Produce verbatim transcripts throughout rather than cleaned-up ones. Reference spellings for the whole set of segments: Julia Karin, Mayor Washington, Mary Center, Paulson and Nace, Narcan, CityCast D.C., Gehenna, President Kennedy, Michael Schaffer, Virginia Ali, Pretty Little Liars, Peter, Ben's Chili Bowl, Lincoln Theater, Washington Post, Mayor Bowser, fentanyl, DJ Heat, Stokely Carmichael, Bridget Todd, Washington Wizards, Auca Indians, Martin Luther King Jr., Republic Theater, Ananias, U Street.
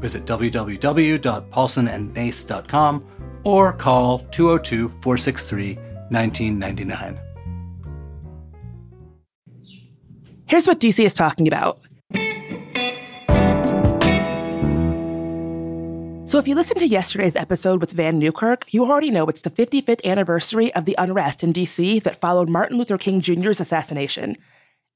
Visit w w w dot paulson and nace dot com or call two oh two, four six three, one nine nine nine. Here's what D C is talking about. So if you listened to yesterday's episode with Van Newkirk, you already know it's the fifty-fifth anniversary of the unrest in D C that followed Martin Luther King Junior's assassination.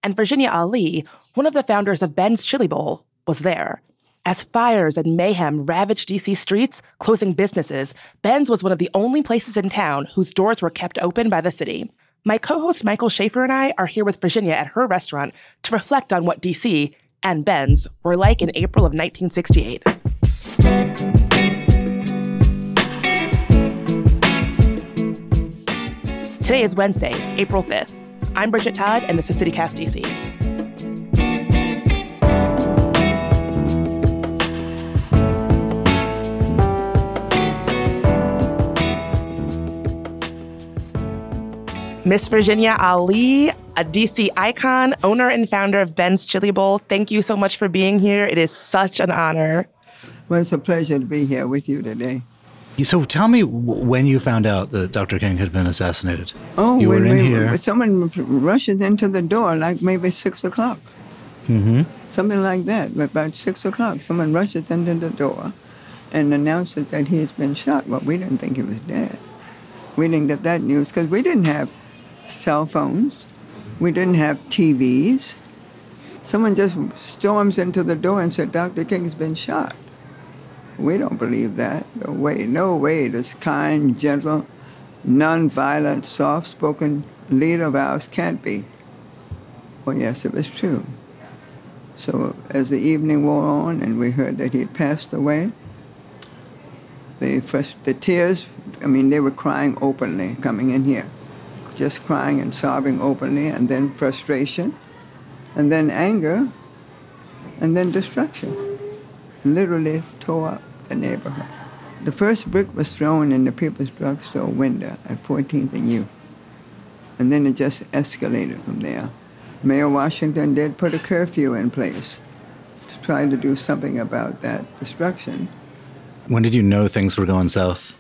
And Virginia Ali, one of the founders of Ben's Chili Bowl, was there. As fires and mayhem ravaged D C streets, closing businesses, Ben's was one of the only places in town whose doors were kept open by the city. My co-host Michael Schaffer and I are here with Virginia at her restaurant to reflect on what D C and Ben's were like in April of nineteen sixty-eight. Today is Wednesday, April fifth. I'm Bridget Todd, and this is CityCast D C. Miss Virginia Ali, a D C icon, owner and founder of Ben's Chili Bowl, thank you so much for being here. It is such an honor. Well, it's a pleasure to be here with you today. So tell me when you found out that Doctor King had been assassinated. Oh, you when were in we, here. Someone rushes into the door, like maybe six o'clock. Mm-hmm. Something like that. About six o'clock, someone rushes into the door and announces that he has been shot. Well, we didn't think he was dead. We didn't get that news because we didn't have cell phones. We didn't have T Vs. Someone just storms into the door and said, Doctor King has been shot. We don't believe that. No way, no way. This kind, gentle, nonviolent, soft-spoken leader of ours can't be. Well, yes, it was true. So as the evening wore on and we heard that he had passed away, the, first, the tears, I mean, they were crying openly, coming in here, just crying and sobbing openly, and then frustration, and then anger, and then destruction. Literally tore up the neighborhood. The first brick was thrown in the People's Drugstore window at fourteenth and U. And then it just escalated from there. Mayor Washington did put a curfew in place to try to do something about that destruction. When did you know things were going south?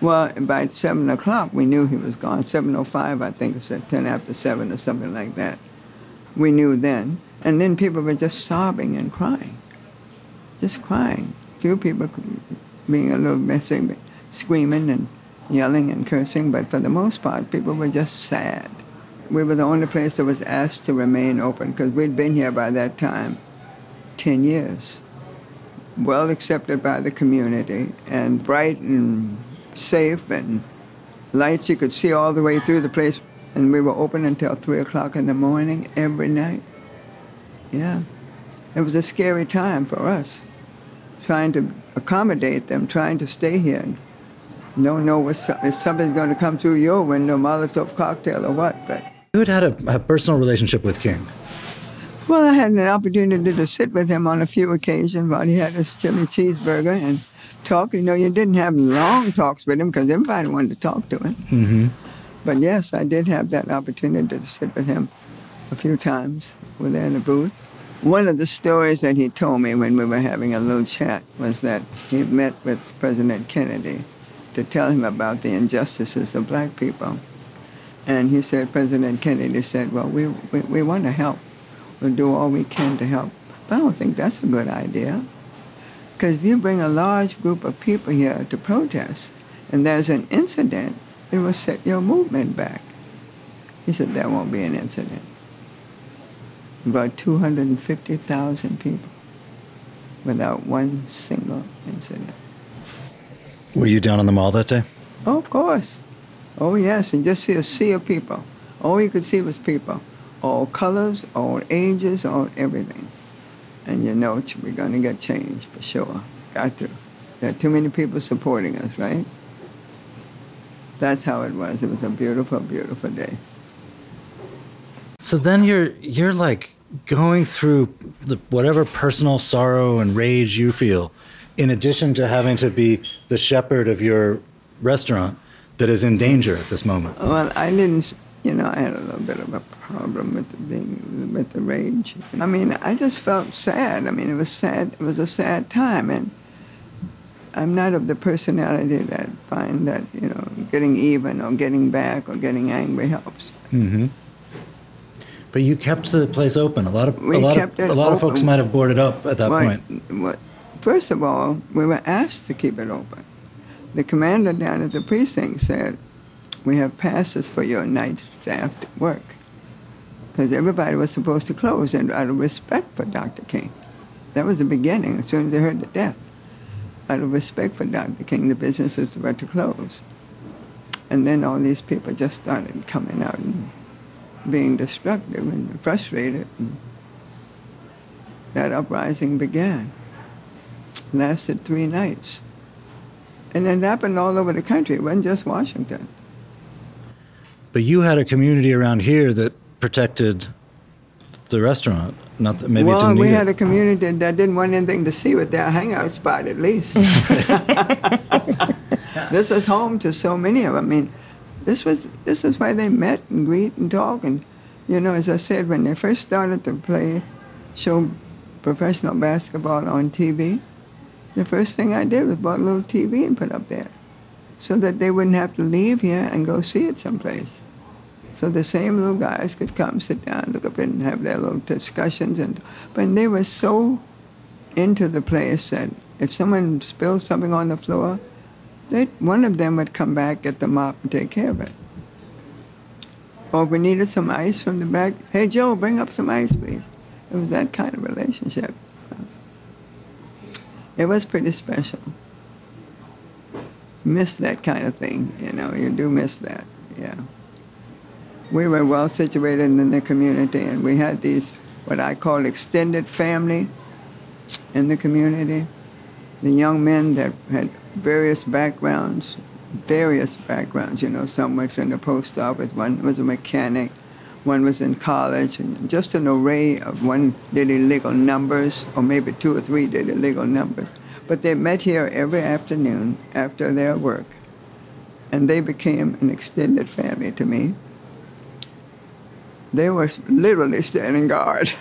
Well, by seven o'clock, we knew he was gone. seven oh five, I think it said ten after seven or something like that. We knew then. And then people were just sobbing and crying. Just crying. A few people being a little messy, screaming and yelling and cursing, but for the most part, people were just sad. We were the only place that was asked to remain open because we'd been here by that time ten years. Well accepted by the community and bright and safe and lights you could see all the way through the place. And we were open until three o'clock in the morning every night. Yeah. It was a scary time for us. Trying to accommodate them, trying to stay here, and don't know if somebody's going to come through your window, Molotov cocktail or what. But you had had a, a personal relationship with King. Well, I had an opportunity to sit with him on a few occasions while he had his chili cheeseburger and talk. You know, you didn't have long talks with him because everybody wanted to talk to him. Mm-hmm. But yes, I did have that opportunity to sit with him a few times. We were there in the booth. One of the stories that he told me when we were having a little chat was that he met with President Kennedy to tell him about the injustices of black people. And he said, President Kennedy said, well, we, we, we want to help. We'll do all we can to help. But I don't think that's a good idea. Because if you bring a large group of people here to protest and there's an incident, it will set your movement back. He said, there won't be an incident. About two hundred fifty thousand people without one single incident. Were you down on the mall that day? Oh, of course. Oh, yes, and just see a sea of people. All you could see was people, all colors, all ages, all everything. And you know we're going to get change for sure. Got to. There are too many people supporting us, right? That's how it was. It was a beautiful, beautiful day. So then you're you're like going through the, whatever personal sorrow and rage you feel, in addition to having to be the shepherd of your restaurant that is in danger at this moment. Well, I didn't, you know, I had a little bit of a problem with the, being, with the rage. I mean, I just felt sad. I mean, it was sad. It was a sad time, and I'm not of the personality that find that, you know, getting even or getting back or getting angry helps. Mm-hmm. But you kept the place open. A lot of we a lot of, a lot of folks might have boarded up at that well, point. Well, first of all, we were asked to keep it open. The commander down at the precinct said, "We have passes for your night staff to work," because everybody was supposed to close, and out of respect for Doctor King. That was the beginning. As soon as they heard the death, out of respect for Doctor King, the businesses were to close. And then all these people just started coming out and being destructive and frustrated. And that uprising began. It lasted three nights. And it happened all over the country. It wasn't just Washington. But you had a community around here that protected the restaurant. Not that maybe well, it didn't we had it. a community that didn't want anything to see with their hangout spot, at least. This was home to so many of them. I mean, this was this is where they met and greet and talk. And, you know, as I said, when they first started to play, show professional basketball on T V, the first thing I did was bought a little T V and put up there so that they wouldn't have to leave here and go see it someplace. So the same little guys could come, sit down, look up and have their little discussions. And But they were so into the place that if someone spilled something on the floor, they'd, one of them would come back, get the mop, and take care of it. Or if we needed some ice from the back, "Hey, Joe, bring up some ice, please." It was that kind of relationship. It was pretty special. Miss that kind of thing, you know. You do miss that, yeah. We were well situated in the community, and we had these, what I call extended family in the community. The young men that had various backgrounds, various backgrounds, you know. Some worked in the post office, one was a mechanic, one was in college, and just an array of one did illegal numbers, or maybe two or three did illegal numbers. But they met here every afternoon after their work, and they became an extended family to me. They were literally standing guard.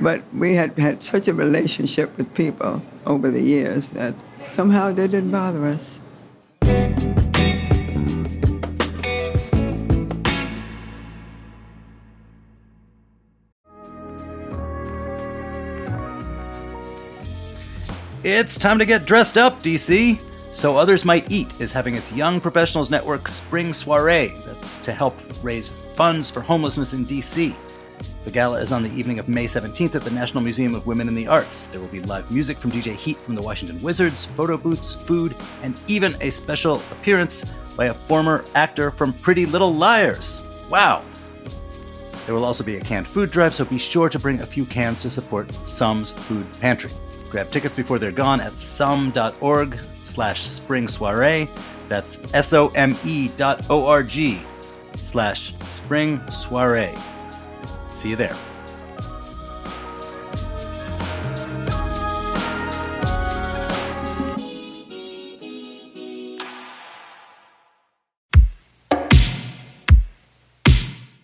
But we had had such a relationship with people over the years that somehow they didn't bother us. It's time to get dressed up, D C! So Others Might Eat is having its Young Professionals Network Spring Soirée. That's to help raise funds for homelessness in D C. The gala is on the evening of May seventeenth at the National Museum of Women in the Arts. There will be live music from D J Heat from the Washington Wizards, photo booths, food, and even a special appearance by a former actor from Pretty Little Liars. Wow! There will also be a canned food drive, so be sure to bring a few cans to support Sum's Food Pantry. Grab tickets before they're gone at some.org slash spring soiree. That's S-O-M-E dot O-R-G slash spring soiree. See you there.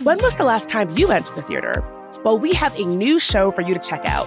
When was the last time you went to the theater? Well, we have a new show for you to check out.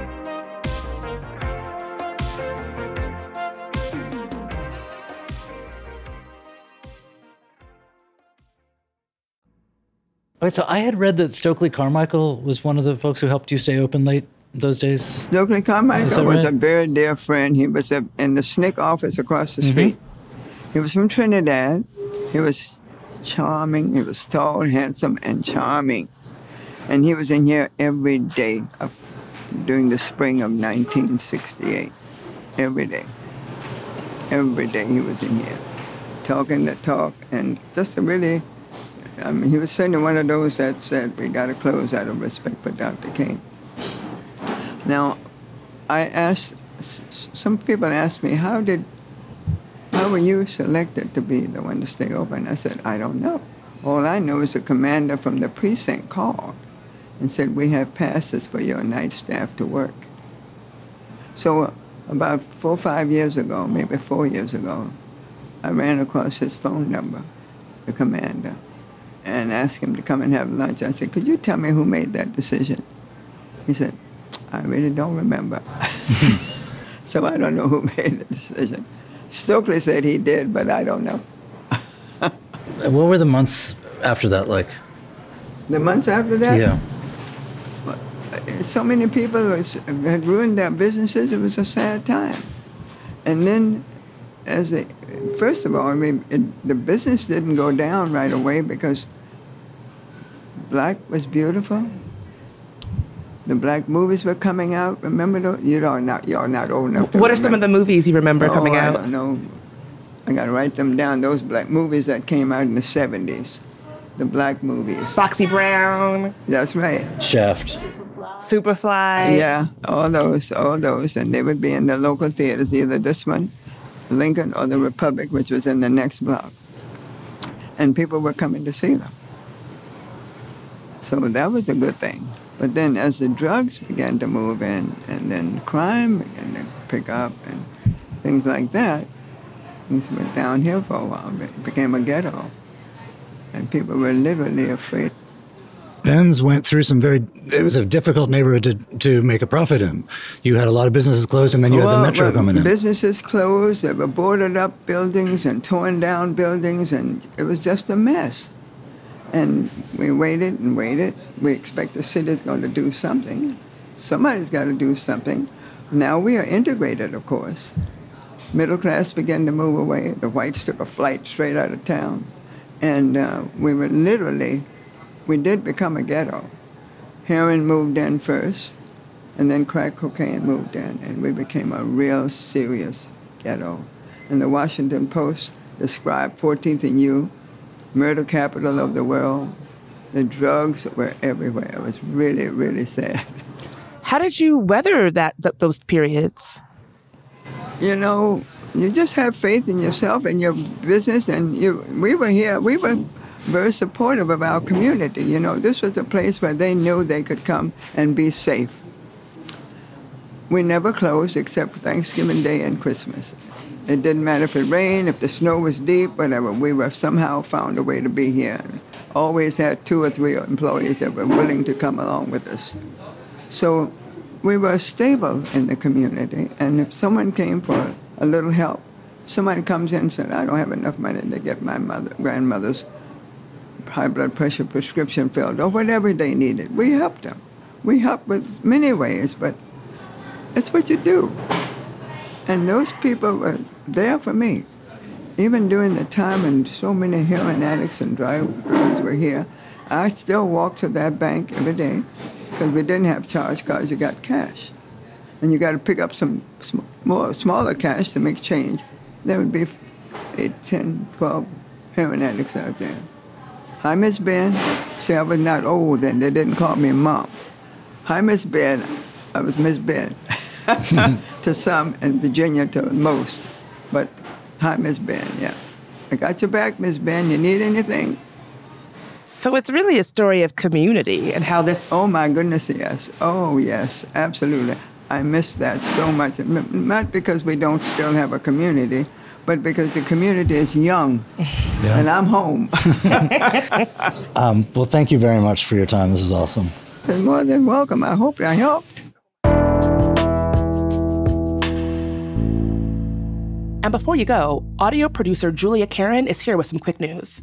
All right, so I had read that Stokely Carmichael was one of the folks who helped you stay open late those days? Stokely Carmichael was a very dear friend. He was a, in the S N C C office across the mm-hmm. street. He was from Trinidad. He was charming. He was tall, handsome, and charming. And he was in here every day of, during the spring of nineteen sixty-eight. Every day. Every day he was in here, talking the talk. And just really, I mean, he was certainly one of those that said, we got to close out of respect for Doctor King. Now, I asked, some people asked me, how did, how were you selected to be the one to stay open? I said, I don't know. All I know is the commander from the precinct called and said, we have passes for your night staff to work. So about four or five years ago, maybe four years ago, I ran across his phone number, the commander, and asked him to come and have lunch. I said, could you tell me who made that decision? He said, I really don't remember. So I don't know who made the decision. Stokely said he did, but I don't know. What were the months after that like? The months after that? Yeah. So many people was, had ruined their businesses. It was a sad time. And then, as they, first of all, I mean, it, the business didn't go down right away because black was beautiful. The black movies were coming out. Remember those? You are not, you are not old enough to What remember. Are some of the movies you remember oh, coming I out? I don't know. I got to write them down. Those black movies that came out in the seventies. The black movies. Foxy Brown. That's right. Shaft. Superfly. Yeah, all those, all those. And they would be in the local theaters, either this one, Lincoln, or the Republic, which was in the next block. And people were coming to see them. So that was a good thing. But then as the drugs began to move in, and then crime began to pick up and things like that, things went downhill for a while. It became a ghetto. And people were literally afraid. Ben's went through some very, it was a difficult neighborhood to, to make a profit in. You had a lot of businesses closed, and then you well, had the metro well, coming in. Businesses closed, there were boarded up buildings and torn down buildings, and it was just a mess. And we waited and waited. We expect the city's going to do something. Somebody's got to do something. Now we are integrated, of course. Middle class began to move away. The whites took a flight straight out of town. And uh, we were literally, we did become a ghetto. Heroin moved in first, and then crack cocaine moved in, and we became a real serious ghetto. And the Washington Post described fourteenth and U, murder capital of the world. The drugs were everywhere. It was really, really sad. How did you weather that th- those periods? You know, you just have faith in yourself and your business. And you, we were here. We were very supportive of our community. You know, this was a place where they knew they could come and be safe. We never closed except Thanksgiving Day and Christmas. It didn't matter if it rained, if the snow was deep, whatever. We were somehow found a way to be here. Always had two or three employees that were willing to come along with us. So we were stable in the community. And if someone came for a little help, somebody comes in and said, I don't have enough money to get my mother, grandmother's high blood pressure prescription filled, or whatever they needed. We helped them. We helped with many ways, but it's what you do. And those people were there for me. Even during the time when so many heroin addicts and drivers were here, I still walked to that bank every day because we didn't have charge cards, you got cash. And you got to pick up some sm- more smaller cash to make change. There would be eight, ten, twelve heroin addicts out there. Hi, Miss Ben. See, I was not old then. They didn't call me Mom. Hi, Miss Ben. I was Miss Ben. To some, and Virginia to most. But hi, Miss Ben, yeah. I got your back, Miss Ben. You need anything? So it's really a story of community and how this... Oh, my goodness, yes. Oh, yes, absolutely. I miss that so much. Not because we don't still have a community, but because the community is young, yeah. And I'm home. um, well, thank you very much for your time. This is awesome. You're more than welcome. I hope I helped. And before you go, audio producer Julia Karin is here with some quick news.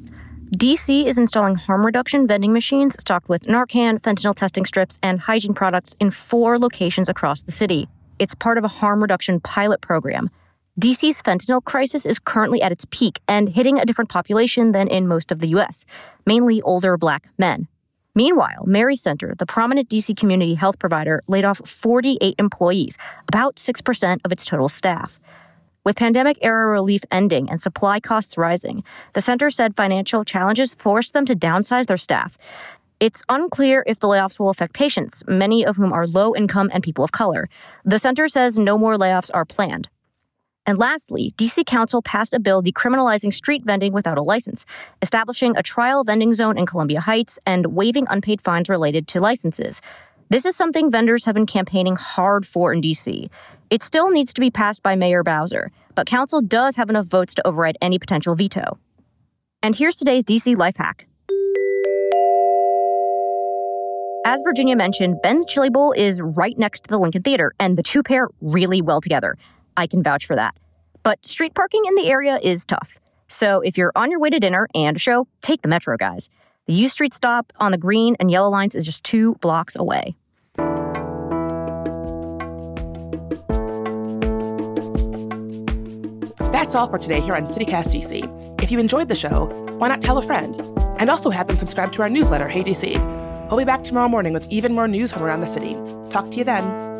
D C is installing harm reduction vending machines stocked with Narcan, fentanyl testing strips, and hygiene products in four locations across the city. It's part of a harm reduction pilot program. D C's fentanyl crisis is currently at its peak and hitting a different population than in most of the U S, mainly older black men. Meanwhile, Mary Center, the prominent D C community health provider, laid off forty-eight employees, about six percent of its total staff. With pandemic-era relief ending and supply costs rising, the center said financial challenges forced them to downsize their staff. It's unclear if the layoffs will affect patients, many of whom are low-income and people of color. The center says no more layoffs are planned. And lastly, D C Council passed a bill decriminalizing street vending without a license, establishing a trial vending zone in Columbia Heights, and waiving unpaid fines related to licenses. This is something vendors have been campaigning hard for in D C. It still needs to be passed by Mayor Bowser, but Council does have enough votes to override any potential veto. And here's today's D C Life Hack. As Virginia mentioned, Ben's Chili Bowl is right next to the Lincoln Theater, and the two pair really well together. I can vouch for that. But street parking in the area is tough. So if you're on your way to dinner and a show, take the Metro, guys. The U Street stop on the green and yellow lines is just two blocks away. That's all for today here on CityCast D C. If you enjoyed the show, why not tell a friend? And also have them subscribe to our newsletter, Hey D C. We'll be back tomorrow morning with even more news from around the city. Talk to you then.